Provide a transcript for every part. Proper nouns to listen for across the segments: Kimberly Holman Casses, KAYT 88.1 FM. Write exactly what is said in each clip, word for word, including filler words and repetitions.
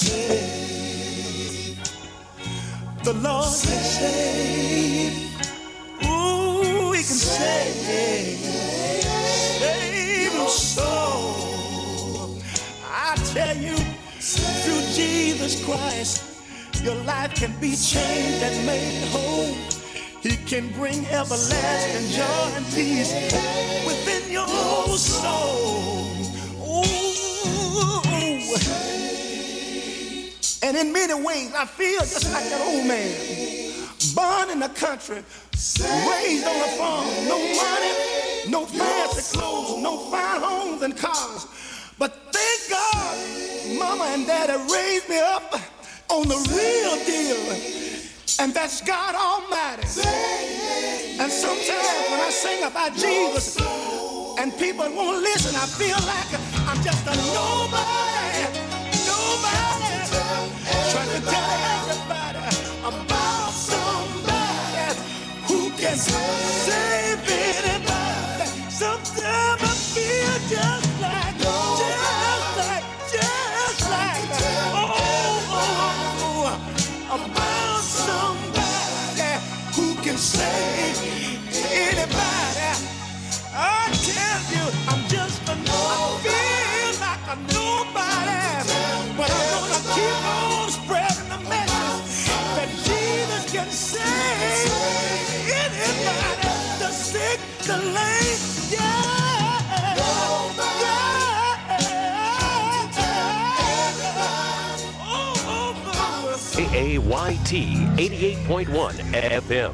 Save. The Lord save. Can save. Ooh, He can save. Save, save your soul. I tell you, save. Through Jesus Christ, your life can be changed and made whole. He can bring everlasting save. Joy and peace within your whole soul. And in many ways, I feel just save. Like that old man. Born in the country, save. Raised on a farm, no money, no fancy clothes, no fine homes and cars. But thank God, save. Mama and Daddy raised me up on the save. Real deal. And that's God Almighty. Save. And sometimes when I sing about Jesus and people won't listen, I feel like I'm just a nobody. Try to tell everybody about somebody who can save anybody. Sometimes I feel just like, just like, just like, oh, oh, oh, about somebody who can save anybody. I tell you, I'm just a nobody. I feel like a nobody, but I'm gonna keep on. Save anybody, the sick, the lame, yeah. Nobody, K A Y T eighty-eight point one F M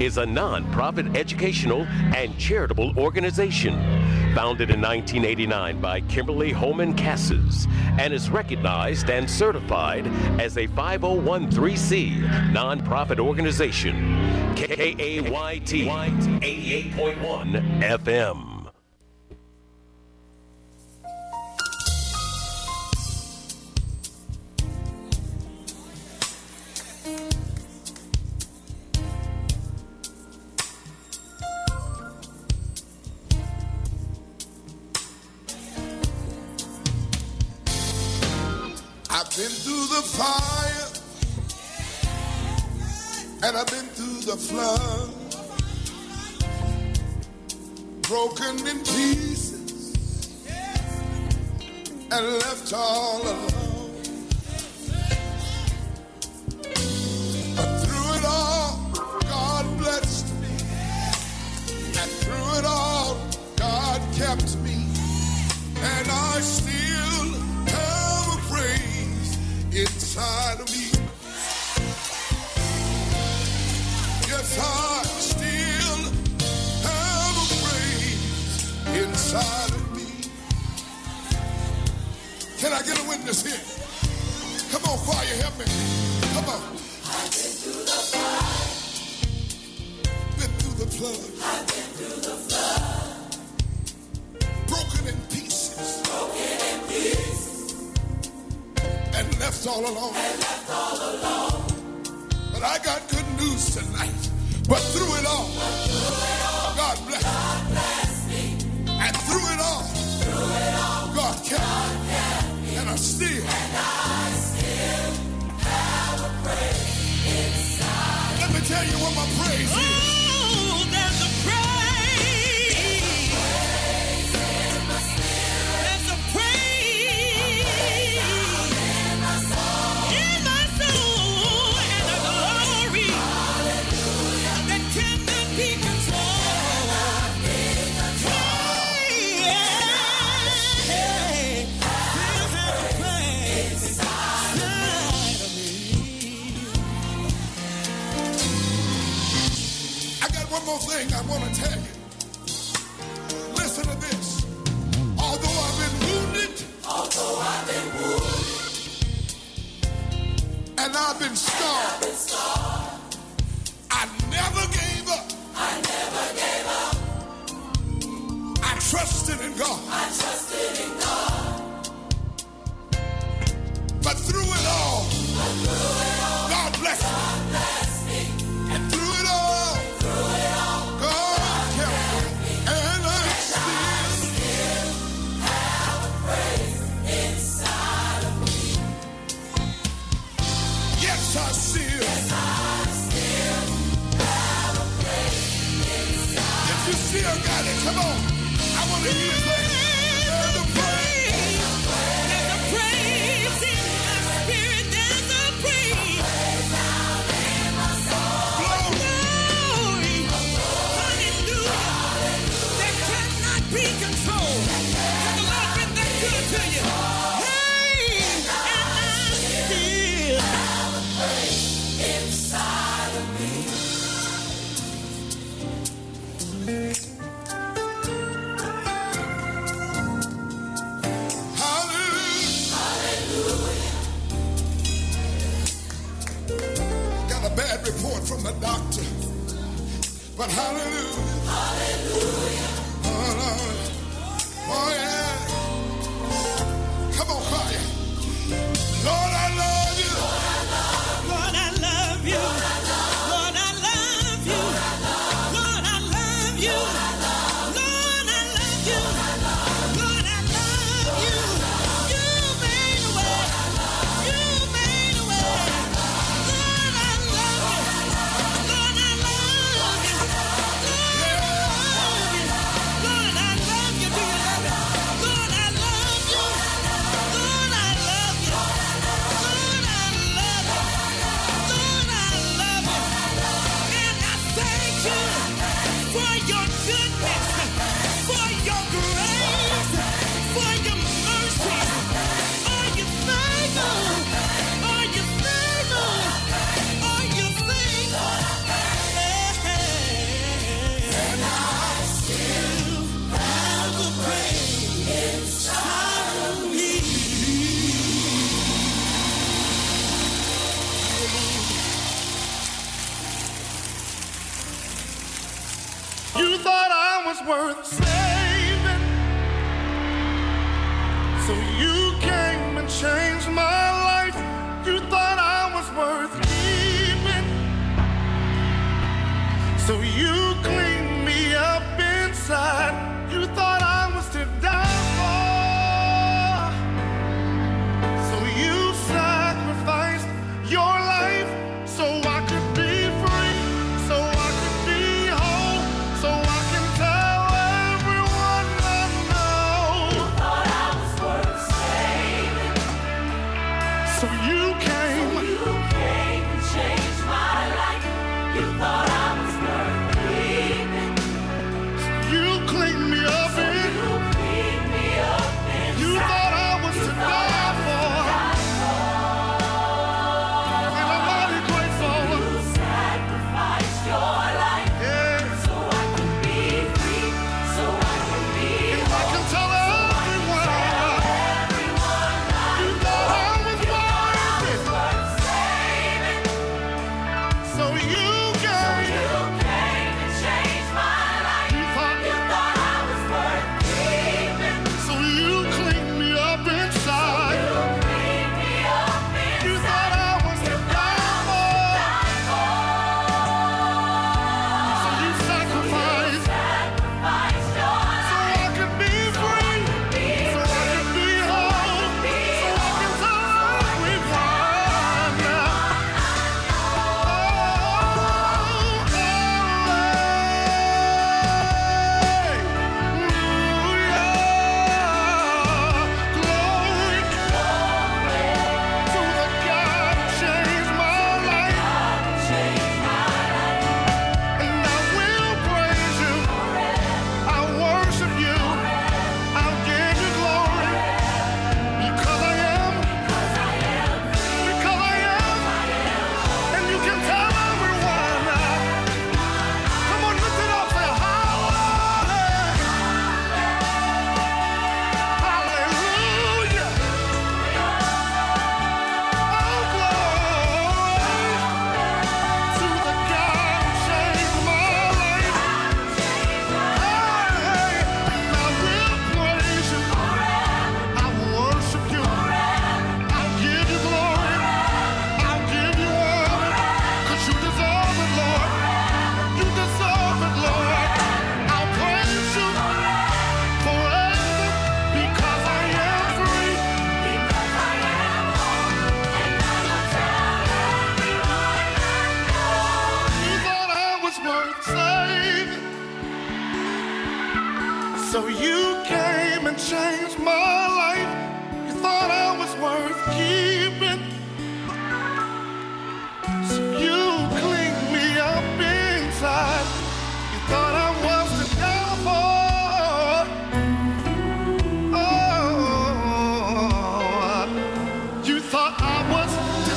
is a non-profit educational and charitable organization founded in nineteen eighty-nine by Kimberly Holman Casses and is recognized and certified as a five oh one c three nonprofit organization. K A Y T eighty-eight point one F M. I've been through the fire, and I've been through the flood, broken in pieces, and left all alone. But through it all, God blessed me, and through it all, God kept me, and I still have a praise inside of me. Yes, I still have a praise inside of me. Can I get a witness here? Come on, fire, help me. Come on. I've been through the fire. Been through the flood. I've been through the flood. Broken in pieces. Broken in pieces. And left all alone. And left all alone. But I got good news tonight. But through it all, through it all God, bless God bless me. And through it all, through it all God kept me. And I still, and I still have a praise inside. Let me tell you what my praise is. Oh, there's a praise. There's a praise in my spirit. There's a praise. One more thing I want to tell you. Listen to this. Although I've been wounded, although I've been wounded, and I've been scarred, I've been scarred, I never gave up. I never gave up. I trusted in God. I trusted in God. But through it all, but through it all, God bless me. God bless me. And through it all, through it. Come on. I want to hear you say, there's a praise. There's a praise in my spirit. There's a praise. A praise out in my soul. Glory. Hallelujah. That cannot be controlled. There's a lot been that good to you. Hey. And I still have a praise inside of me. Bad report from the doctor, but hallelujah, hallelujah, oh, Lord. Oh yeah, come on, fire, Lord, I love you, Lord, I love you, Lord, I love you, Lord, I love you, Lord, I love you, Lord, I love you, you made a way, you made a way. You thought I was worth saving, so you came and changed my life. You thought I was worth keeping, so you cleaned me up inside. You thought I was to die for, so you sacrificed your life so I could be free, so I could be whole, so I can tell everyone I know. You thought I was worth saving, So you came and changed my life. You thought I was worth keeping. So you cleaned me up inside. You thought I was the devil. Oh, you thought I was the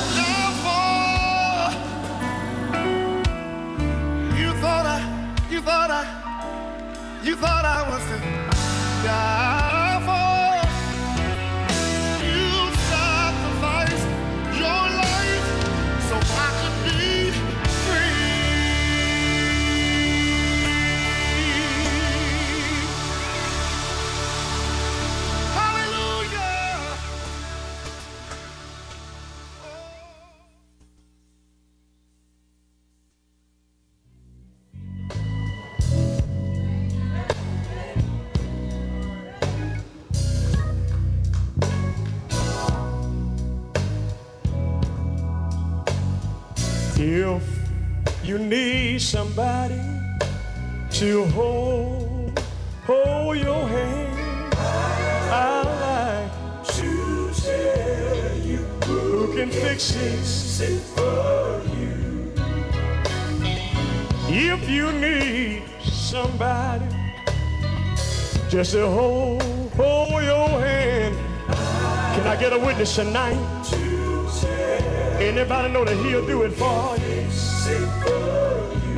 devil. You thought I, you thought I You thought I was the devil. You sacrificed your life so I could be free. Hallelujah. If you need somebody to hold, hold your hand, I'd like to tell you who, who can fix it for you. If you need somebody just to hold, hold your hand, can I get a witness tonight? Anybody know that he'll do it for you?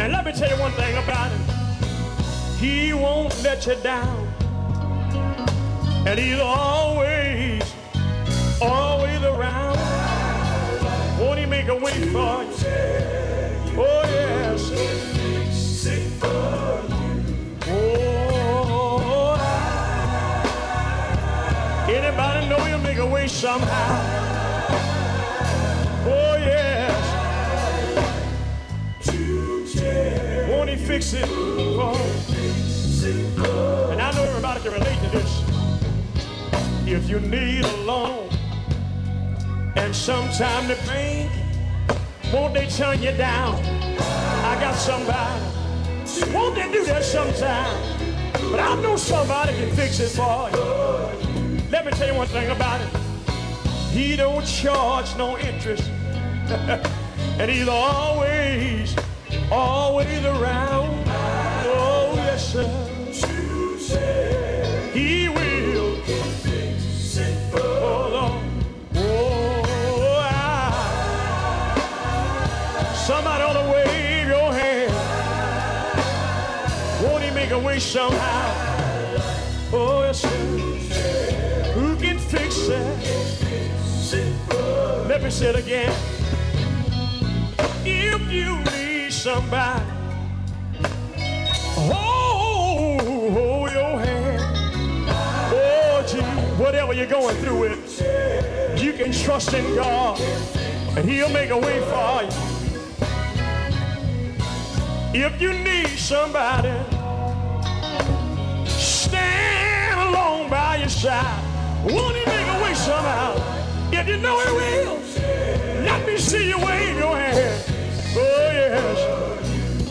And let me tell you one thing about him. He won't let you down. And he's always, always around. Won't he make a way for you? Oh, yes. Oh. Anybody know he'll make a way somehow? Oh yes, won't he fix it? Oh. And I know everybody can relate to this. If you need a loan and sometime the bank won't they turn you down? I got somebody. Won't they do that sometime? But I know somebody can fix it for you. Let me tell you one thing about it. He don't charge no interest. And he's always, always around. Oh, yes, sir. He will fix it for you. Oh, I. Somebody ought to wave your hand. Won't he make a way somehow? Oh, yes, sir. Who can fix it? Let me say it again. If you need somebody, oh, hold your hand. Oh, gee, whatever you're going through with, you can trust in God, and he'll make a way for you. If you need somebody, stand alone by your side. Won't he make a way somehow? If you know it will, let me see you wave your hand. Oh, yes.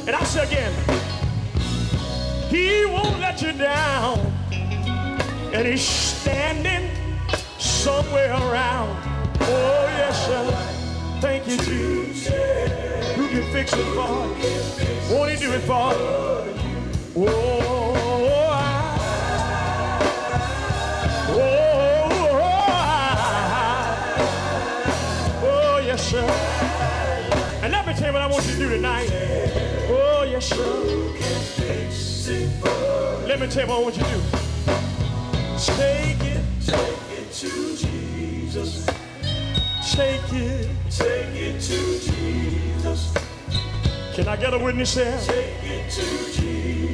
And I say again, he won't let you down. And he's standing somewhere around. Oh, yes, sir. Thank you, Jesus. Who can fix it for you? Won't he do it for you? Oh, I. Oh. Sir. And let me tell you what I want you to do tonight. Oh, yes, sir. Let me tell you what I want you to do. Take it, take it to Jesus. Take it, take it to Jesus. Can I get a witness there? Take it to Jesus.